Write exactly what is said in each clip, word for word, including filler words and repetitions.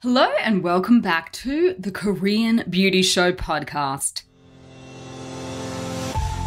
Hello and welcome back to the Korean Beauty Show podcast.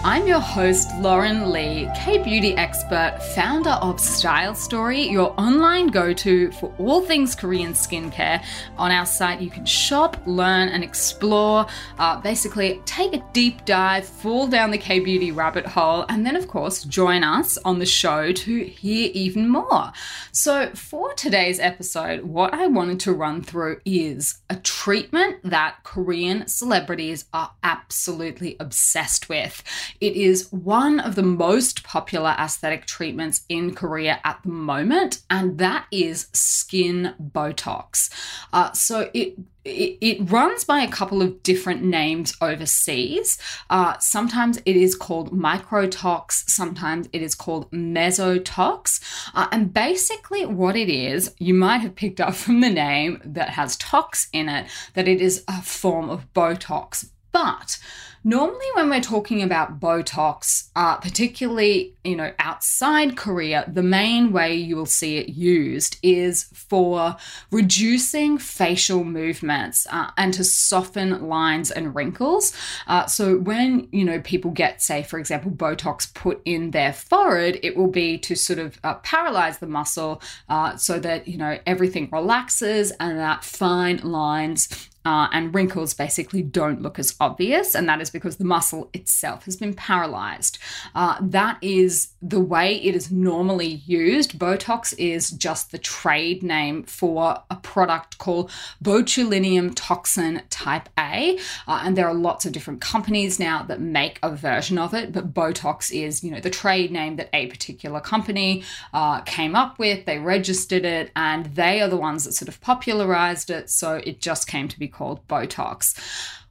I'm your host, Lauren Lee, K-beauty expert, founder of Style Story, your online go-to for all things Korean skincare. On our site, you can shop, learn, and explore. Uh, basically, take a deep dive, fall down the K-beauty rabbit hole, and then, of course, join us on the show to hear even more. So for today's episode, what I wanted to run through is a treatment that Korean celebrities are absolutely obsessed with. It is one of the most popular aesthetic treatments in Korea at the moment, and that is skin Botox. Uh, so it It runs by a couple of different names overseas. Uh, sometimes it is called microtox. Sometimes it is called mesotox. Uh, and basically what it is, you might have picked up from the name that has tox in it, that it is a form of Botox. But normally when we're talking about Botox, uh, particularly, you know, outside Korea, the main way you will see it used is for reducing facial movements uh, and to soften lines and wrinkles. Uh, so when, you know, people get, say, for example, Botox put in their forehead, it will be to sort of uh, paralyze the muscle uh, so that, you know, everything relaxes and that fine lines Uh, and wrinkles basically don't look as obvious, and that is because the muscle itself has been paralyzed. Uh, that is the way it is normally used. Botox is just the trade name for a product called botulinum toxin type A, uh, and there are lots of different companies now that make a version of it, but Botox is, you know, the trade name that a particular company uh, came up with. They registered it, and they are the ones that sort of popularized it, so it just came to be called Botox.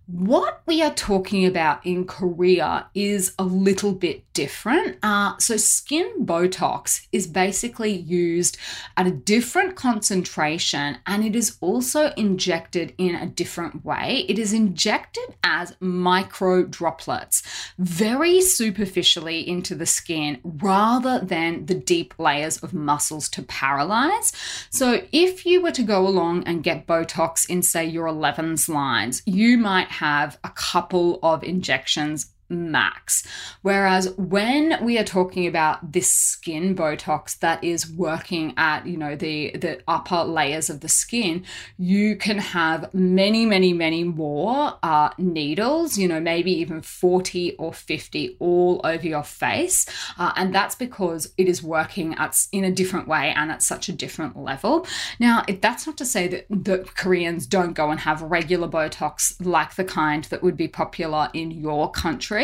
What we are talking about in Korea is a little bit different. Uh, so skin Botox is basically used at a different concentration, and it is also injected in a different way. It is injected as micro droplets, very superficially into the skin rather than the deep layers of muscles to paralyze. So if you were to go along and get Botox in, say, your eleven's lines, you might have a couple of injections max. Whereas when we are talking about this skin Botox that is working at, you know, the, the upper layers of the skin, you can have many, many, many more uh, needles, you know, maybe even forty or fifty all over your face. Uh, and that's because it is working at, in a different way and at such a different level. Now, if that's not to say that, that Koreans don't go and have regular Botox like the kind that would be popular in your country.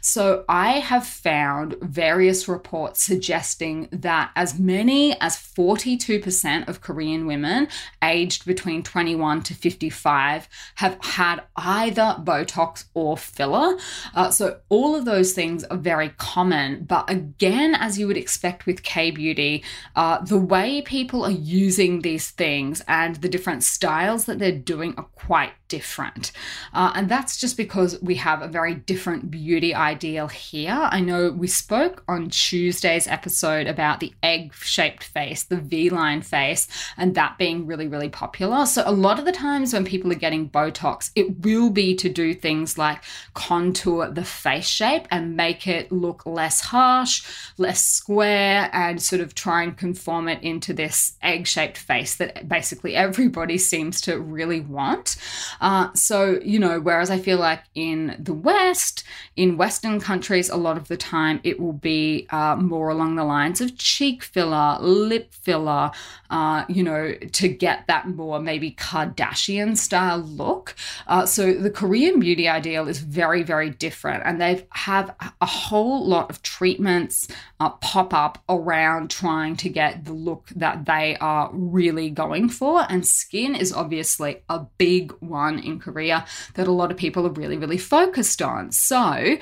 So I have found various reports suggesting that as many as forty-two percent of Korean women aged between twenty-one to fifty-five have had either Botox or filler. Uh, so all of those things are very common. But again, as you would expect with K-beauty, uh, the way people are using these things and the different styles that they're doing are quite different. Uh, and that's just because we have a very different beauty ideal here. I know we spoke on Tuesday's episode about the egg-shaped face, the V-line face, and that being really, really popular. So a lot of the times when people are getting Botox, it will be to do things like contour the face shape and make it look less harsh, less square, and sort of try and conform it into this egg-shaped face that basically everybody seems to really want. Uh, so, you know, whereas I feel like in the West, in Western countries, a lot of the time it will be uh, more along the lines of cheek filler, lip filler, uh, you know, to get that more maybe Kardashian style look. Uh, so the Korean beauty ideal is very, very different. And they have a whole lot of treatments uh, pop up around trying to get the look that they are really going for. And skin is obviously a big one in Korea that a lot of people are really, really focused on. So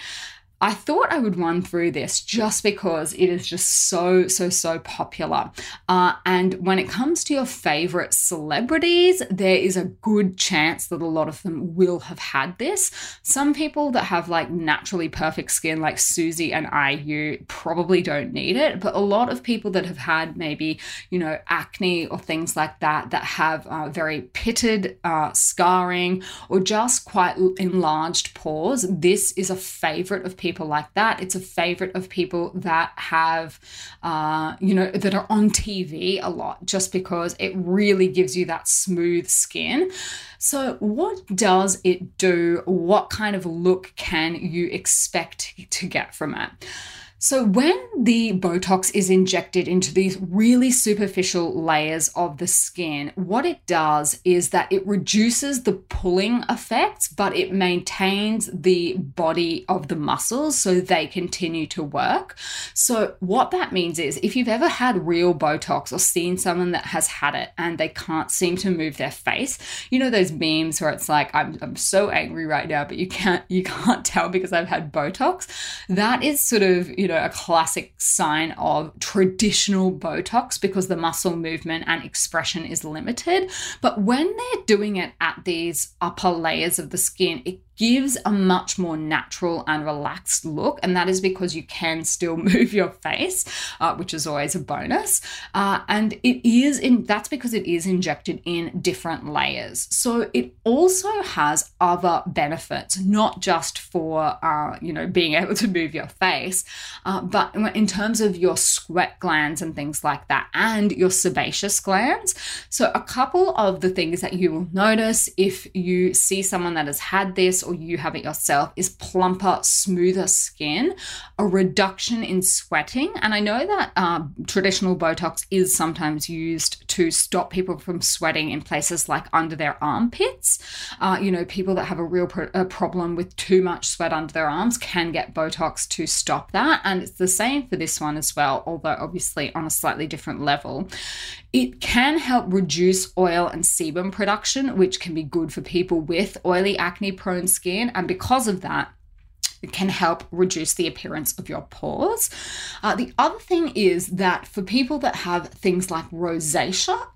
I thought I would run through this just because it is just so, so, so popular. Uh, and when it comes to your favorite celebrities, there is a good chance that a lot of them will have had this. Some people that have like naturally perfect skin, like Susie and I U, probably don't need it. But a lot of people that have had maybe, you know, acne or things like that, that have uh, very pitted uh, scarring or just quite enlarged pores, this is a favorite of people. people like that. It's a favorite of people that have, uh, you know, that are on T V a lot, just because it really gives you that smooth skin. So what does it do? What kind of look can you expect to get from it? So when the Botox is injected into these really superficial layers of the skin, what it does is that it reduces the pulling effects, but it maintains the body of the muscles so they continue to work. So what that means is if you've ever had real Botox or seen someone that has had it and they can't seem to move their face, you know those memes where it's like, I'm, I'm so angry right now, but you can't, you can't tell because I've had Botox. That is sort of, you know, a classic sign of traditional Botox because the muscle movement and expression is limited. But when they're doing it at these upper layers of the skin, it gives a much more natural and relaxed look, and that is because you can still move your face, uh, which is always a bonus. Uh, and it is in that's because it is injected in different layers. So it also has other benefits, not just for uh, you know being able to move your face, uh, but in terms of your sweat glands and things like that, and your sebaceous glands. So a couple of the things that you will notice if you see someone that has had this, or you have it yourself, is plumper, smoother skin, a reduction in sweating. And I know that uh, traditional Botox is sometimes used to stop people from sweating in places like under their armpits. Uh, you know, people that have a real pro- a problem with too much sweat under their arms can get Botox to stop that. And it's the same for this one as well, although obviously on a slightly different level. It can help reduce oil and sebum production, which can be good for people with oily, acne-prone skin, and because of that, it can help reduce the appearance of your pores. Uh, the other thing is that for people that have things like rosacea,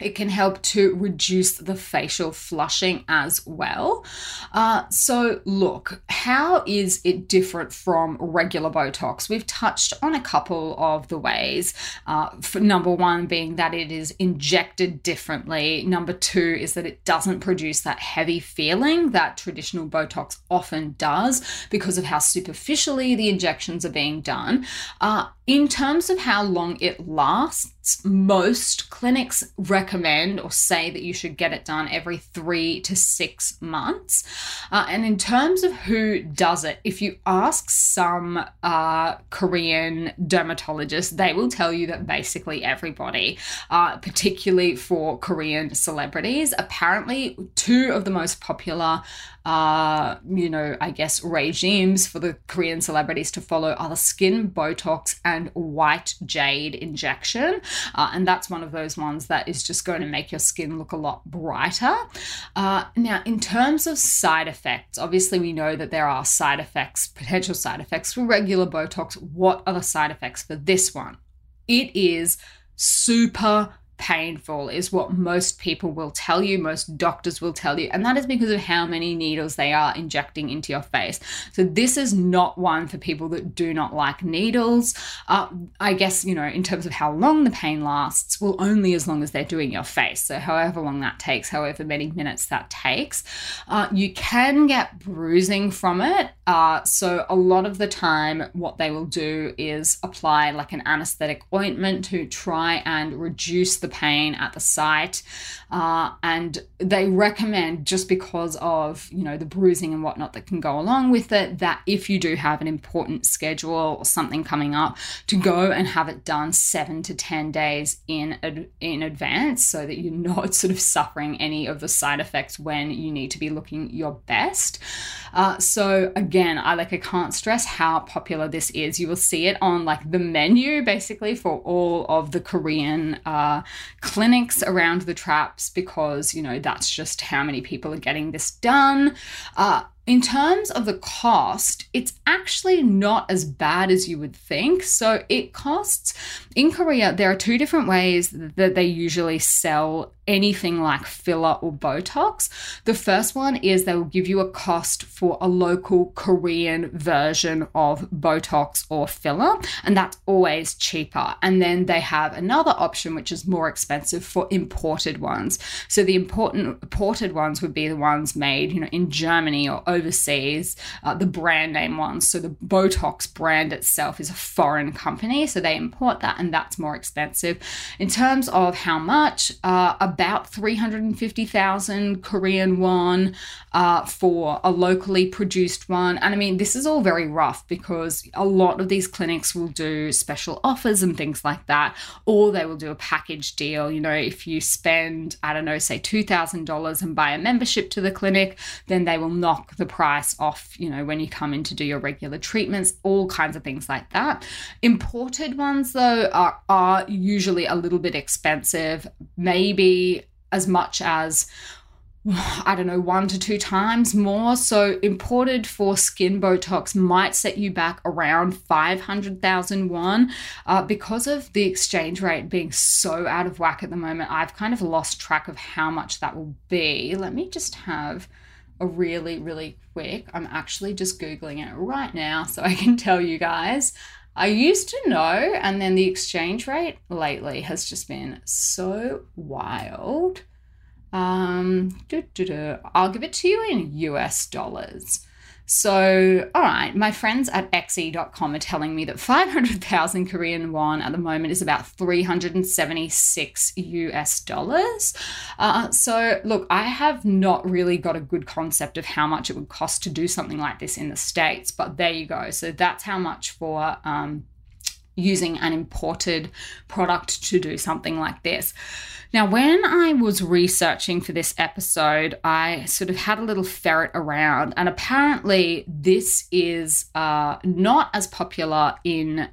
it can help to reduce the facial flushing as well. Uh, so look, how is it different from regular Botox? We've touched on a couple of the ways. Uh, for number one being that it is injected differently. Number two is that it doesn't produce that heavy feeling that traditional Botox often does because of how superficially the injections are being done. Uh, in terms of how long it lasts, most clinics recommend or say that you should get it done every three to six months. Uh, and in terms of who does it, if you ask some uh, Korean dermatologists, they will tell you that basically everybody, uh, particularly for Korean celebrities. Apparently, two of the most popular Uh, you know, I guess regimes for the Korean celebrities to follow are the skin Botox and white jade injection. Uh, and that's one of those ones that is just going to make your skin look a lot brighter. Uh, now, in terms of side effects, obviously we know that there are side effects, potential side effects for regular Botox. What are the side effects for this one? It is super painful is what most people will tell you, most doctors will tell you, and that is because of how many needles they are injecting into your face. So this is not one for people that do not like needles. Uh, I guess, you know, in terms of how long the pain lasts, well, only as long as they're doing your face. So however long that takes, however many minutes that takes, uh, you can get bruising from it. Uh, so a lot of the time, what they will do is apply like an anesthetic ointment to try and reduce the pain at the site, uh, and they recommend, just because of, you know, the bruising and whatnot that can go along with it, that if you do have an important schedule or something coming up, to go and have it done seven to ten days in ad- in advance, so that you're not sort of suffering any of the side effects when you need to be looking your best. Uh, so again, I like I can't stress how popular this is. You will see it on like the menu basically for all of the Korean Uh, clinics around the traps because, you know, that's just how many people are getting this done. Uh, In terms of the cost, it's actually not as bad as you would think. So it costs, in Korea, there are two different ways that they usually sell anything like filler or Botox. The first one is they will give you a cost for a local Korean version of Botox or filler, and that's always cheaper. And then they have another option, which is more expensive, for imported ones. So the important imported ones would be the ones made, you know, in Germany or overseas, uh, the brand name ones. So the Botox brand itself is a foreign company, so they import that, and that's more expensive. In terms of how much, uh, about three hundred fifty thousand Korean won uh, for a locally produced one. And I mean, this is all very rough because a lot of these clinics will do special offers and things like that, or they will do a package deal. You know, if you spend, I don't know, say two thousand dollars and buy a membership to the clinic, then they will knock the price off, you know, when you come in to do your regular treatments, all kinds of things like that. Imported ones, though, are, are usually a little bit expensive, maybe as much as, I don't know, one to two times more. So imported for skin Botox might set you back around five hundred thousand won. Uh, because of the exchange rate being so out of whack at the moment, I've kind of lost track of how much that will be. Let me just have a really, really quick, I'm actually just Googling it right now so I can tell you guys. I used to know, and then the exchange rate lately has just been so wild. Um, I'll give it to you in U S dollars. So, all right, my friends at x e dot com are telling me that five hundred thousand Korean won at the moment is about three hundred seventy-six U S dollars. Uh, so, look, I have not really got a good concept of how much it would cost to do something like this in the States, but there you go. So that's how much for um, using an imported product to do something like this. Now, when I was researching for this episode, I sort of had a little ferret around, and apparently this is uh, not as popular in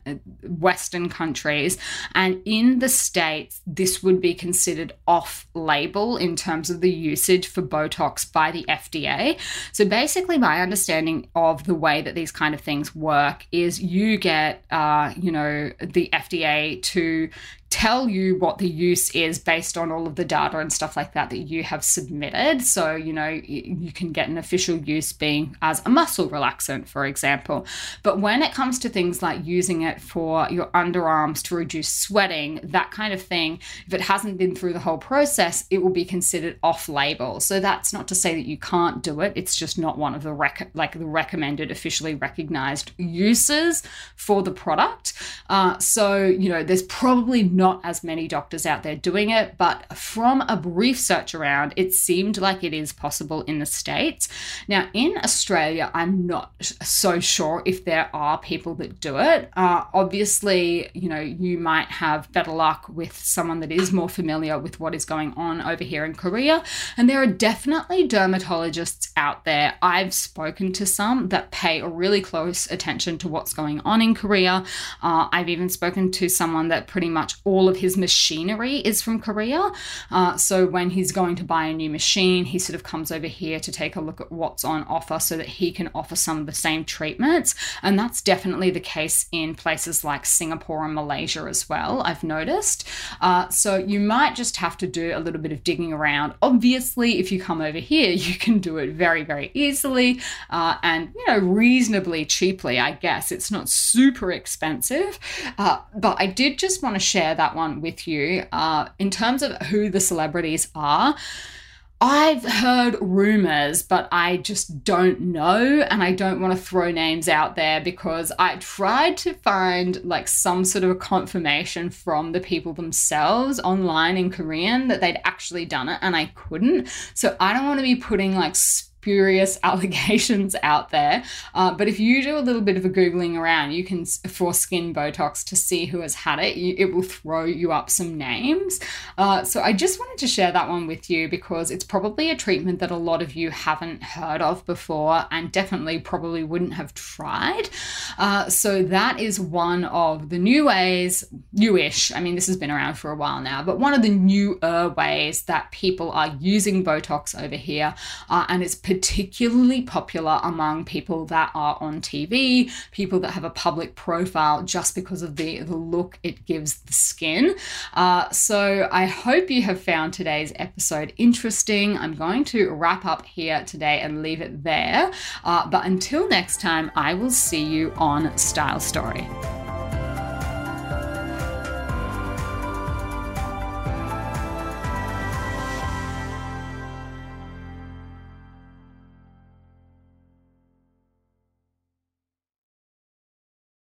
Western countries, and in the States, this would be considered off-label in terms of the usage for Botox by the F D A. So basically, my understanding of the way that these kind of things work is you get, uh, you know, the F D A to tell you what the use is based on all of the data and stuff like that that you have submitted. So, you know, you can get an official use being as a muscle relaxant, for example. But when it comes to things like using it for your underarms to reduce sweating, that kind of thing, if it hasn't been through the whole process, it will be considered off-label. So that's not to say that you can't do it. It's just not one of the rec- like the recommended, officially recognized uses for the product. Uh, so, you know, there's probably not Not as many doctors out there doing it, but from a brief search around, it seemed like it is possible in the States. Now, in Australia, I'm not so sure if there are people that do it. Uh, obviously, you know, you might have better luck with someone that is more familiar with what is going on over here in Korea. And there are definitely dermatologists out there. I've spoken to some that pay really close attention to what's going on in Korea. Uh, I've even spoken to someone that pretty much all All of his machinery is from Korea. Uh, so when he's going to buy a new machine, he sort of comes over here to take a look at what's on offer so that he can offer some of the same treatments. And that's definitely the case in places like Singapore and Malaysia as well, I've noticed. Uh, so you might just have to do a little bit of digging around. Obviously, if you come over here, you can do it very, very easily uh, and, you know, reasonably cheaply, I guess. It's not super expensive. Uh, but I did just want to share that one with you. Uh, in terms of who the celebrities are, I've heard rumors, but I just don't know, and I don't want to throw names out there because I tried to find like some sort of a confirmation from the people themselves online in Korean that they'd actually done it, and I couldn't. So I don't want to be putting like spurious allegations out there. Uh, but if you do a little bit of a Googling around, you can, for skin Botox, to see who has had it, you, it will throw you up some names. Uh, so I just wanted to share that one with you because it's probably a treatment that a lot of you haven't heard of before and definitely probably wouldn't have tried. Uh, so that is one of the new ways, newish. I mean, this has been around for a while now, but one of the newer ways that people are using Botox over here. Uh, and it's particularly particularly popular among people that are on T V, people that have a public profile, just because of the, the look it gives the skin. Uh, so I hope you have found today's episode interesting. I'm going to wrap up here today and leave it there. Uh, but until next time, I will see you on Style Story.